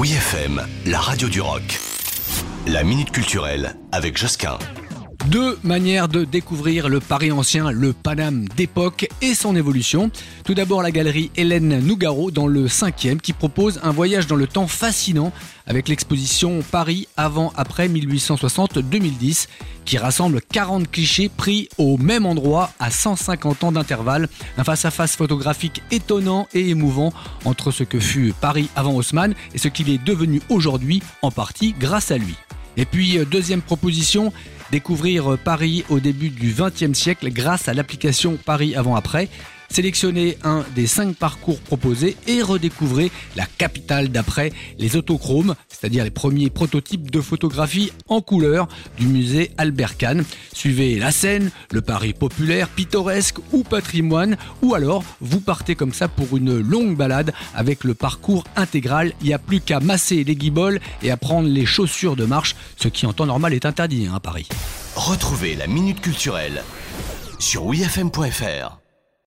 Oui FM, la radio du rock. La minute culturelle avec Josquin. Deux manières de découvrir le Paris ancien, le Paname d'époque et son évolution. Tout d'abord, la galerie Hélène Nougaro dans le 5e qui propose un voyage dans le temps fascinant avec l'exposition Paris avant-après 1860-2010 qui rassemble 40 clichés pris au même endroit à 150 ans d'intervalle. Un face-à-face photographique étonnant et émouvant entre ce que fut Paris avant Haussmann et ce qu'il est devenu aujourd'hui, en partie grâce à lui. Et puis, deuxième proposition, découvrir Paris au début du XXe siècle grâce à l'application Paris avant-après. Sélectionnez un des 5 parcours proposés et redécouvrez la capitale d'après les autochromes, c'est-à-dire les premiers prototypes de photographie en couleur du musée Albert Kahn. Suivez la Seine, le Paris populaire, pittoresque ou patrimoine, ou alors vous partez comme ça pour une longue balade avec le parcours intégral. Il n'y a plus qu'à masser les guiboles et à prendre les chaussures de marche, ce qui en temps normal est interdit à Paris. Retrouvez la Minute Culturelle sur wifm.fr.